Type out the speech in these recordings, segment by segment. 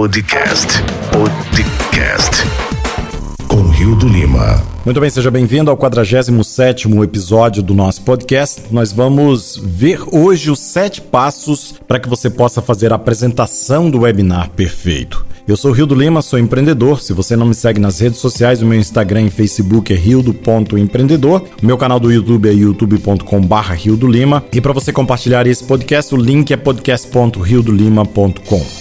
Podcast com Rio do Lima. Muito bem, seja bem-vindo ao 47º episódio do nosso podcast. Nós vamos ver hoje os 7 passos para que você possa fazer a apresentação do webinar perfeito. Eu sou Rio do Lima, sou empreendedor. Se você não me segue nas redes sociais, o meu Instagram e Facebook é rildo.empreendedor. O meu canal do YouTube é youtube.com/riodolima. E para você compartilhar esse podcast, o link é podcast.riodolima.com.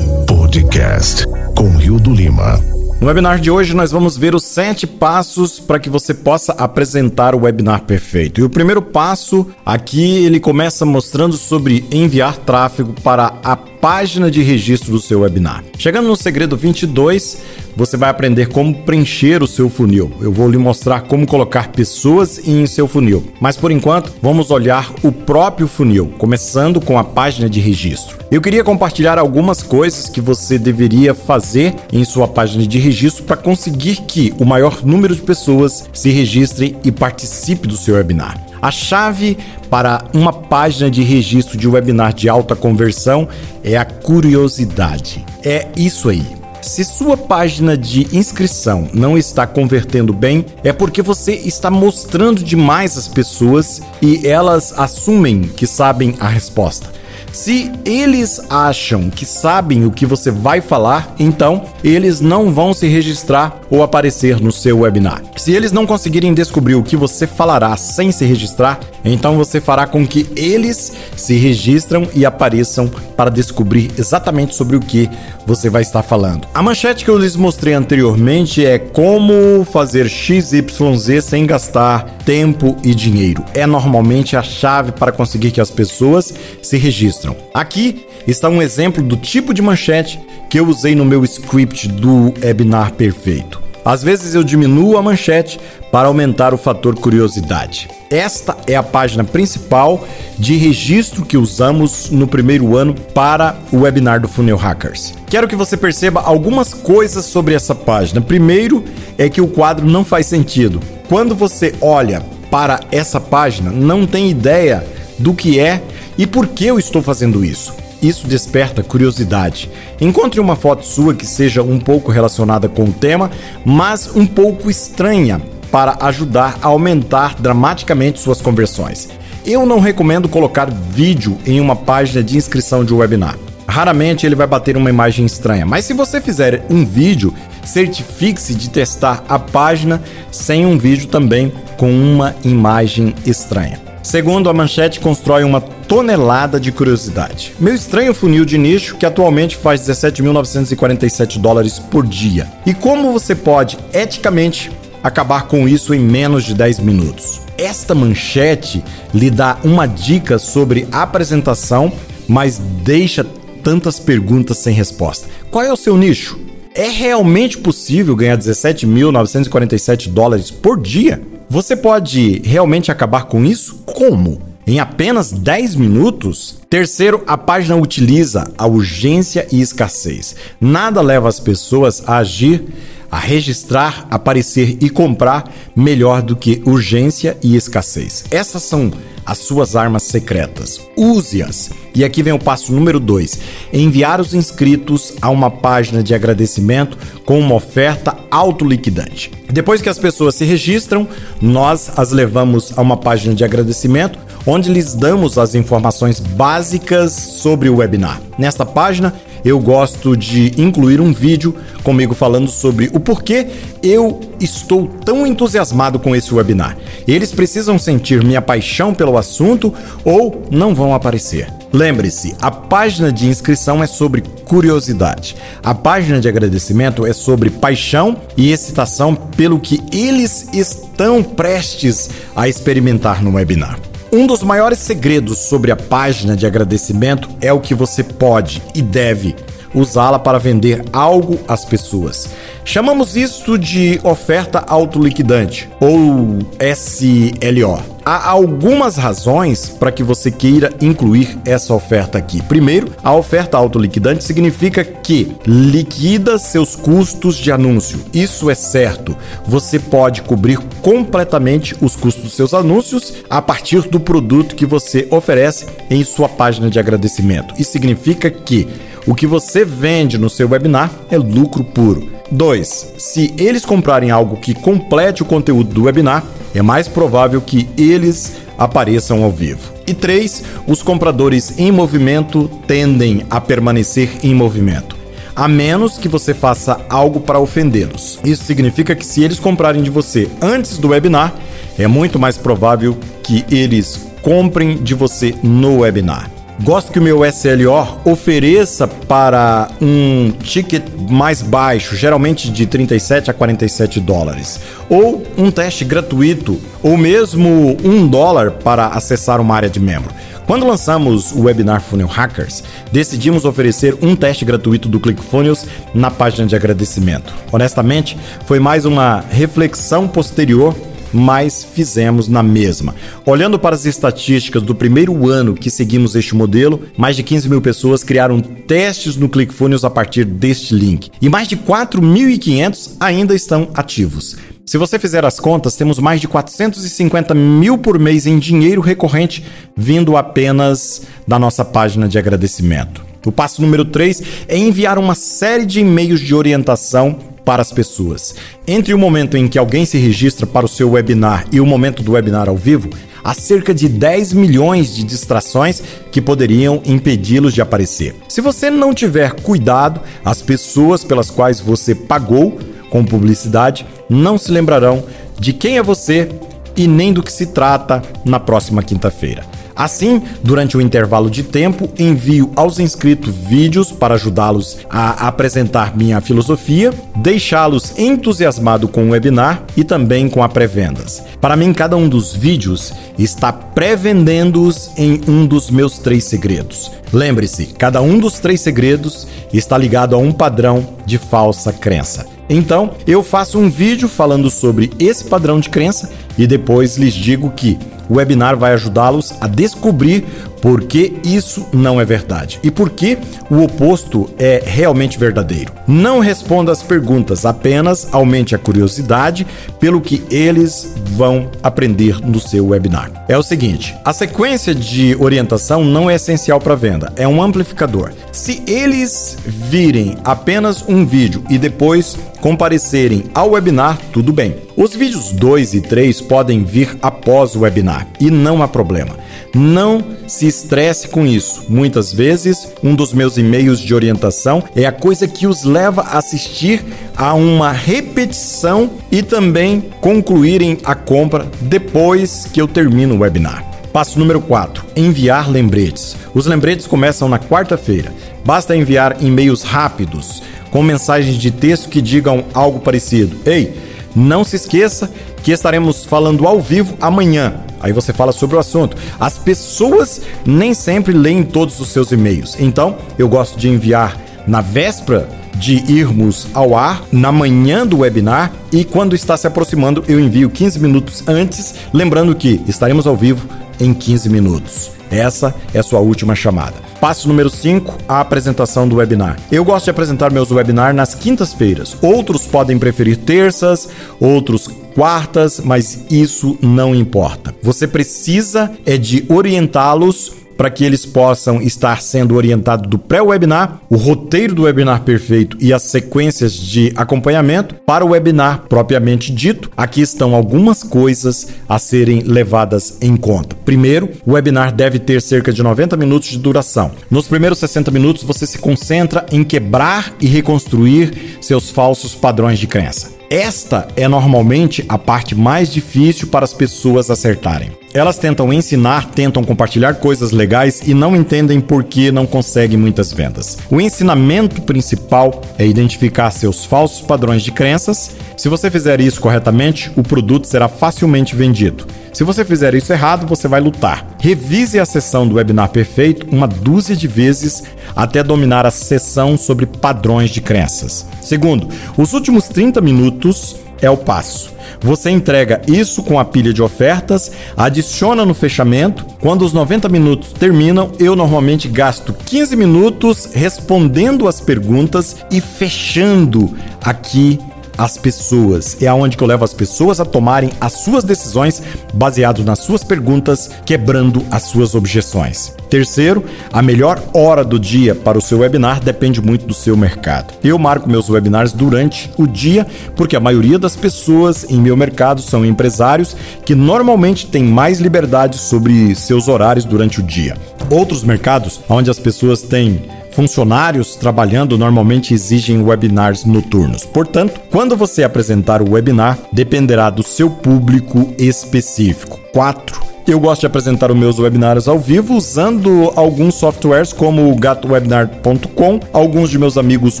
Podcast com Rio do Lima. No webinar de hoje, nós vamos ver os 7 passos para que você possa apresentar o webinar perfeito. E o primeiro passo aqui, ele começa mostrando sobre enviar tráfego para a página de registro do seu webinar. Chegando no segredo 22, você vai aprender como preencher o seu funil. Eu vou lhe mostrar como colocar pessoas em seu funil. Mas por enquanto, vamos olhar o próprio funil, começando com a página de registro. Eu queria compartilhar algumas coisas que você deveria fazer em sua página de registro para conseguir que o maior número de pessoas se registrem e participe do seu webinar. A chave para uma página de registro de webinar de alta conversão é a curiosidade. É isso aí. Se sua página de inscrição não está convertendo bem, é porque você está mostrando demais às pessoas e elas assumem que sabem a resposta. Se eles acham que sabem o que você vai falar, então eles não vão se registrar ou aparecer no seu webinar. Se eles não conseguirem descobrir o que você falará sem se registrar, então você fará com que eles se registram e apareçam para descobrir exatamente sobre o que você vai estar falando. A manchete que eu lhes mostrei anteriormente é como fazer XYZ sem gastar tempo e dinheiro. É normalmente a chave para conseguir que as pessoas se registrem. Aqui está um exemplo do tipo de manchete que eu usei no meu script do webinar perfeito. Às vezes eu diminuo a manchete para aumentar o fator curiosidade. Esta é a página principal de registro que usamos no primeiro ano para o webinar do Funnel Hackers. Quero que você perceba algumas coisas sobre essa página. Primeiro é que o quadro não faz sentido. Quando você olha para essa página, não tem ideia do que é e por que eu estou fazendo isso. Isso desperta curiosidade. Encontre uma foto sua que seja um pouco relacionada com o tema, mas um pouco estranha, para ajudar a aumentar dramaticamente suas conversões. Eu não recomendo colocar vídeo em uma página de inscrição de webinar. Raramente ele vai bater uma imagem estranha, mas se você fizer um vídeo, certifique-se de testar a página sem um vídeo também com uma imagem estranha. Segundo, a manchete constrói uma tonelada de curiosidade. Meu estranho funil de nicho, que atualmente faz $17.947 por dia. E como você pode, eticamente, acabar com isso em menos de 10 minutos? Esta manchete lhe dá uma dica sobre a apresentação, mas deixa tantas perguntas sem resposta. Qual é o seu nicho? É realmente possível ganhar $17.947 por dia? Você pode realmente acabar com isso? Como? Em apenas 10 minutos? Terceiro, a página utiliza a urgência e escassez. Nada leva as pessoas a agir, a registrar, aparecer e comprar melhor do que urgência e escassez. Essas são as suas armas secretas. Use-as. E aqui vem o passo número 2. Enviar os inscritos a uma página de agradecimento com uma oferta autoliquidante. Depois que as pessoas se registram, nós as levamos a uma página de agradecimento onde lhes damos as informações básicas sobre o webinar. Nesta página, eu gosto de incluir um vídeo comigo falando sobre o porquê eu estou tão entusiasmado com esse webinar. Eles precisam sentir minha paixão pelo assunto ou não vão aparecer. Lembre-se, a página de inscrição é sobre curiosidade. A página de agradecimento é sobre paixão e excitação pelo que eles estão prestes a experimentar no webinar. Um dos maiores segredos sobre a página de agradecimento é o que você pode e deve usá-la para vender algo às pessoas. Chamamos isso de oferta autoliquidante, ou SLO. Há algumas razões para que você queira incluir essa oferta aqui. Primeiro, a oferta autoliquidante significa que liquida seus custos de anúncio. Isso é certo. Você pode cobrir completamente os custos dos seus anúncios a partir do produto que você oferece em sua página de agradecimento. Isso significa que O que você vende no seu webinar é lucro puro. 2. Se eles comprarem algo que complete o conteúdo do webinar, é mais provável que eles apareçam ao vivo. E 3. Os compradores em movimento tendem a permanecer em movimento, a menos que você faça algo para ofendê-los. Isso significa que se eles comprarem de você antes do webinar, é muito mais provável que eles comprem de você no webinar. Gosto que o meu SLO ofereça para um ticket mais baixo, geralmente de 37 a 47 dólares, ou um teste gratuito, ou mesmo $1 para acessar uma área de membro. Quando lançamos o webinar Funnel Hackers, decidimos oferecer um teste gratuito do ClickFunnels na página de agradecimento. Honestamente, foi mais uma reflexão posterior, mas fizemos na mesma. Olhando para as estatísticas do primeiro ano que seguimos este modelo, mais de 15 mil pessoas criaram testes no ClickFunnels a partir deste link. E mais de 4.500 ainda estão ativos. Se você fizer as contas, temos mais de 450 mil por mês em dinheiro recorrente vindo apenas da nossa página de agradecimento. O passo número 3 é enviar uma série de e-mails de orientação para as pessoas. Entre o momento em que alguém se registra para o seu webinar e o momento do webinar ao vivo, há cerca de 10 milhões de distrações que poderiam impedi-los de aparecer. Se você não tiver cuidado, as pessoas pelas quais você pagou com publicidade não se lembrarão de quem é você e nem do que se trata na próxima quinta-feira. Assim, durante o intervalo de tempo, envio aos inscritos vídeos para ajudá-los a apresentar minha filosofia, deixá-los entusiasmados com o webinar e também com a pré-vendas. Para mim, cada um dos vídeos está pré-vendendo-os em um dos meus 3 segredos. Lembre-se, cada um dos 3 segredos está ligado a um padrão de falsa crença. Então, eu faço um vídeo falando sobre esse padrão de crença e depois lhes digo que o webinar vai ajudá-los a descobrir por que isso não é verdade e por que o oposto é realmente verdadeiro. Não responda as perguntas, apenas aumente a curiosidade pelo que eles vão aprender no seu webinar. É o seguinte, a sequência de orientação não é essencial para a venda, é um amplificador. Se eles virem apenas um vídeo e depois comparecerem ao webinar, tudo bem. Os vídeos 2 e 3 podem vir após o webinar e não há problema. Não se estresse com isso. Muitas vezes, um dos meus e-mails de orientação é a coisa que os leva a assistir a uma repetição e também concluírem a compra depois que eu termino o webinar. Passo número 4. Enviar lembretes. Os lembretes começam na quarta-feira. Basta enviar e-mails rápidos, com mensagens de texto que digam algo parecido. Ei, não se esqueça que estaremos falando ao vivo amanhã. Aí você fala sobre o assunto. As pessoas nem sempre leem todos os seus e-mails. Então, eu gosto de enviar na véspera de irmos ao ar, na manhã do webinar, e quando está se aproximando, eu envio 15 minutos antes, lembrando que estaremos ao vivo em 15 minutos. Essa é a sua última chamada. Passo número 5, a apresentação do webinar. Eu gosto de apresentar meus webinars nas quintas-feiras. Outros podem preferir terças, outros quartas, mas isso não importa. Você precisa é de orientá-los para que eles possam estar sendo orientados do pré-webinar, o roteiro do webinar perfeito e as sequências de acompanhamento para o webinar propriamente dito. Aqui estão algumas coisas a serem levadas em conta. Primeiro, o webinar deve ter cerca de 90 minutos de duração. Nos primeiros 60 minutos, você se concentra em quebrar e reconstruir seus falsos padrões de crença. Esta é normalmente a parte mais difícil para as pessoas acertarem. Elas tentam ensinar, tentam compartilhar coisas legais e não entendem por que não conseguem muitas vendas. O ensinamento principal é identificar seus falsos padrões de crenças. Se você fizer isso corretamente, o produto será facilmente vendido. Se você fizer isso errado, você vai lutar. Revise a sessão do webinar perfeito uma dúzia de vezes até dominar a sessão sobre padrões de crenças. Segundo, os últimos 30 minutos é o passo. Você entrega isso com a pilha de ofertas, adiciona no fechamento. Quando os 90 minutos terminam, eu normalmente gasto 15 minutos respondendo as perguntas e fechando aqui as pessoas. É aonde que eu levo as pessoas a tomarem as suas decisões baseado nas suas perguntas, quebrando as suas objeções. Terceiro, a melhor hora do dia para o seu webinar depende muito do seu mercado. Eu marco meus webinars durante o dia porque a maioria das pessoas em meu mercado são empresários que normalmente têm mais liberdade sobre seus horários durante o dia. Outros mercados onde as pessoas têm funcionários trabalhando normalmente exigem webinars noturnos. Portanto, quando você apresentar o webinar, dependerá do seu público específico. 4. Eu gosto de apresentar os meus webinars ao vivo usando alguns softwares como o GoToWebinar.com. Alguns de meus amigos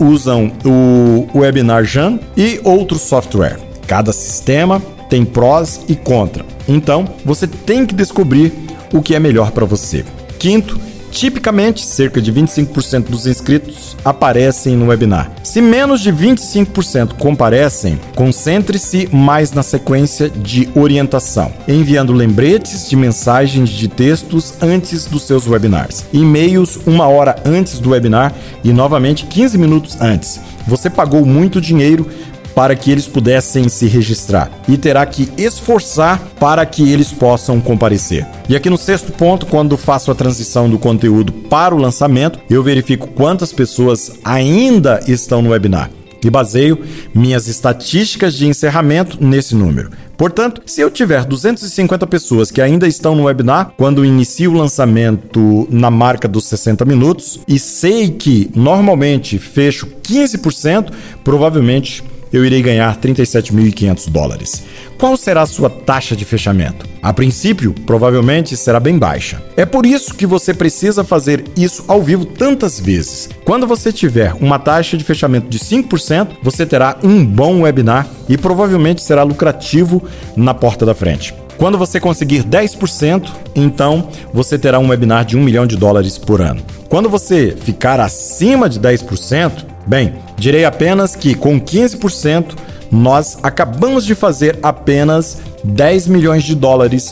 usam o WebinarJAM e outro software. Cada sistema tem prós e contra. Então, você tem que descobrir o que é melhor para você. Quinto, tipicamente, cerca de 25% dos inscritos aparecem no webinar. Se menos de 25% comparecem, concentre-se mais na sequência de orientação, enviando lembretes de mensagens de textos antes dos seus webinars, e-mails 1 hora antes do webinar e, novamente, 15 minutos antes. Você pagou muito dinheiro para que eles pudessem se registrar e terá que esforçar para que eles possam comparecer. E aqui no sexto ponto, quando faço a transição do conteúdo para o lançamento, eu verifico quantas pessoas ainda estão no webinar e baseio minhas estatísticas de encerramento nesse número. Portanto, se eu tiver 250 pessoas que ainda estão no webinar, quando inicio o lançamento na marca dos 60 minutos e sei que normalmente fecho 15%, provavelmente eu irei ganhar $37.500. Qual será a sua taxa de fechamento? A princípio, provavelmente será bem baixa. É por isso que você precisa fazer isso ao vivo tantas vezes. Quando você tiver uma taxa de fechamento de 5%, você terá um bom webinar e provavelmente será lucrativo na porta da frente. Quando você conseguir 10%, então você terá um webinar de $1 milhão por ano. Quando você ficar acima de 10%, bem, direi apenas que com 15% nós acabamos de fazer apenas $10 milhões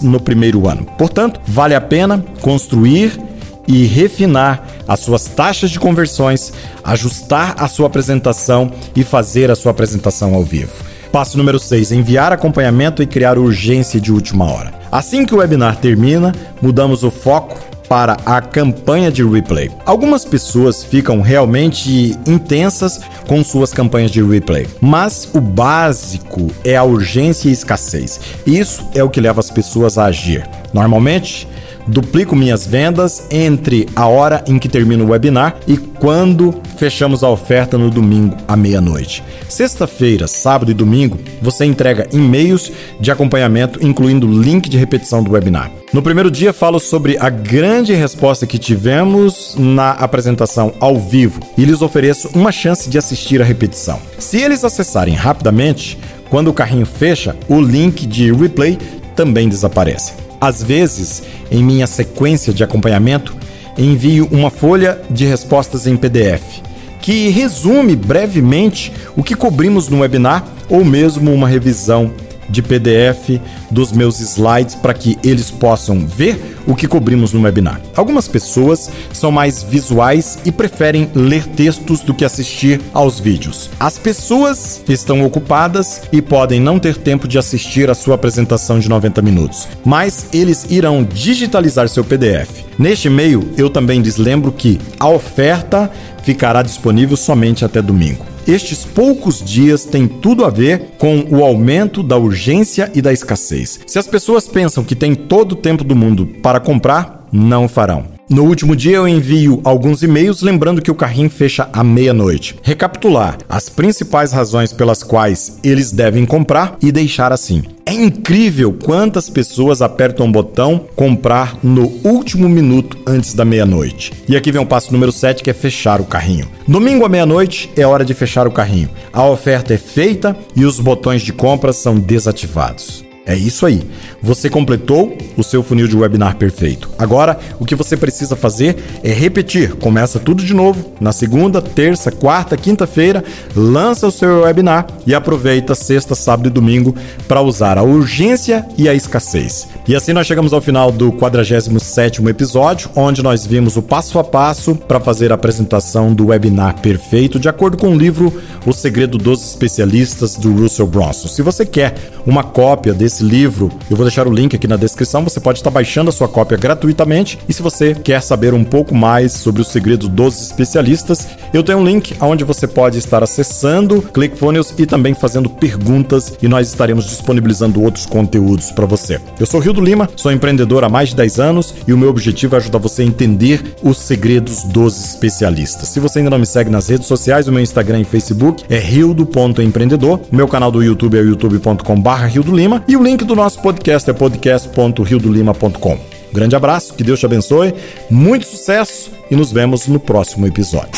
no primeiro ano. Portanto, vale a pena construir e refinar as suas taxas de conversões, ajustar a sua apresentação e fazer a sua apresentação ao vivo. Passo número 6, enviar acompanhamento e criar urgência de última hora. Assim que o webinar termina, mudamos o foco para a campanha de replay. Algumas pessoas ficam realmente intensas com suas campanhas de replay, mas o básico é a urgência e escassez. Isso é o que leva as pessoas a agir. Normalmente, duplico minhas vendas entre a hora em que termino o webinar e quando fechamos a oferta no domingo à meia-noite. Sexta-feira, sábado e domingo, você entrega e-mails de acompanhamento, incluindo link de repetição do webinar. No primeiro dia, falo sobre a grande resposta que tivemos na apresentação ao vivo e lhes ofereço uma chance de assistir a repetição. Se eles acessarem rapidamente, quando o carrinho fecha, o link de replay também desaparece. Às vezes, em minha sequência de acompanhamento, envio uma folha de respostas em PDF, que resume brevemente o que cobrimos no webinar ou mesmo uma revisão de PDF dos meus slides para que eles possam ver o que cobrimos no webinar. Algumas pessoas são mais visuais e preferem ler textos do que assistir aos vídeos. As pessoas estão ocupadas e podem não ter tempo de assistir a sua apresentação de 90 minutos, mas eles irão digitalizar seu PDF. Neste e-mail, eu também lhes lembro que a oferta ficará disponível somente até domingo. Estes poucos dias têm tudo a ver com o aumento da urgência e da escassez. Se as pessoas pensam que têm todo o tempo do mundo para comprar, não farão. No último dia, eu envio alguns e-mails lembrando que o carrinho fecha à meia-noite. Recapitular as principais razões pelas quais eles devem comprar e deixar assim. É incrível quantas pessoas apertam o botão comprar no último minuto antes da meia-noite. E aqui vem o passo número 7, que é fechar o carrinho. Domingo à meia-noite é hora de fechar o carrinho. A oferta é feita e os botões de compra são desativados. É isso aí. Você completou o seu funil de webinar perfeito. Agora, o que você precisa fazer é repetir. Começa tudo de novo na segunda, terça, quarta, quinta-feira, lança o seu webinar e aproveita sexta, sábado e domingo para usar a urgência e a escassez. E assim nós chegamos ao final do 47º episódio, onde nós vimos o passo a passo para fazer a apresentação do webinar perfeito, de acordo com o livro O Segredo dos Especialistas, do Russell Brunson. Se você quer uma cópia desse livro, eu vou deixar o link aqui na descrição, você pode estar baixando a sua cópia gratuitamente. E se você quer saber um pouco mais sobre o segredo dos especialistas, eu tenho um link onde você pode estar acessando ClickFunnels e também fazendo perguntas, e nós estaremos disponibilizando outros conteúdos para você. Eu sou Rio do Lima, sou empreendedor há mais de 10 anos e o meu objetivo é ajudar você a entender os segredos dos especialistas. Se você ainda não me segue nas redes sociais, o meu Instagram e Facebook é rildo.empreendedor, o meu canal do YouTube é youtube.com/riodolima e o link do nosso podcast é podcast.riodolima.com. Grande abraço, que Deus te abençoe, muito sucesso e nos vemos no próximo episódio.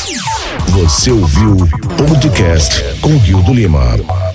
Você ouviu o podcast com Rio do Lima.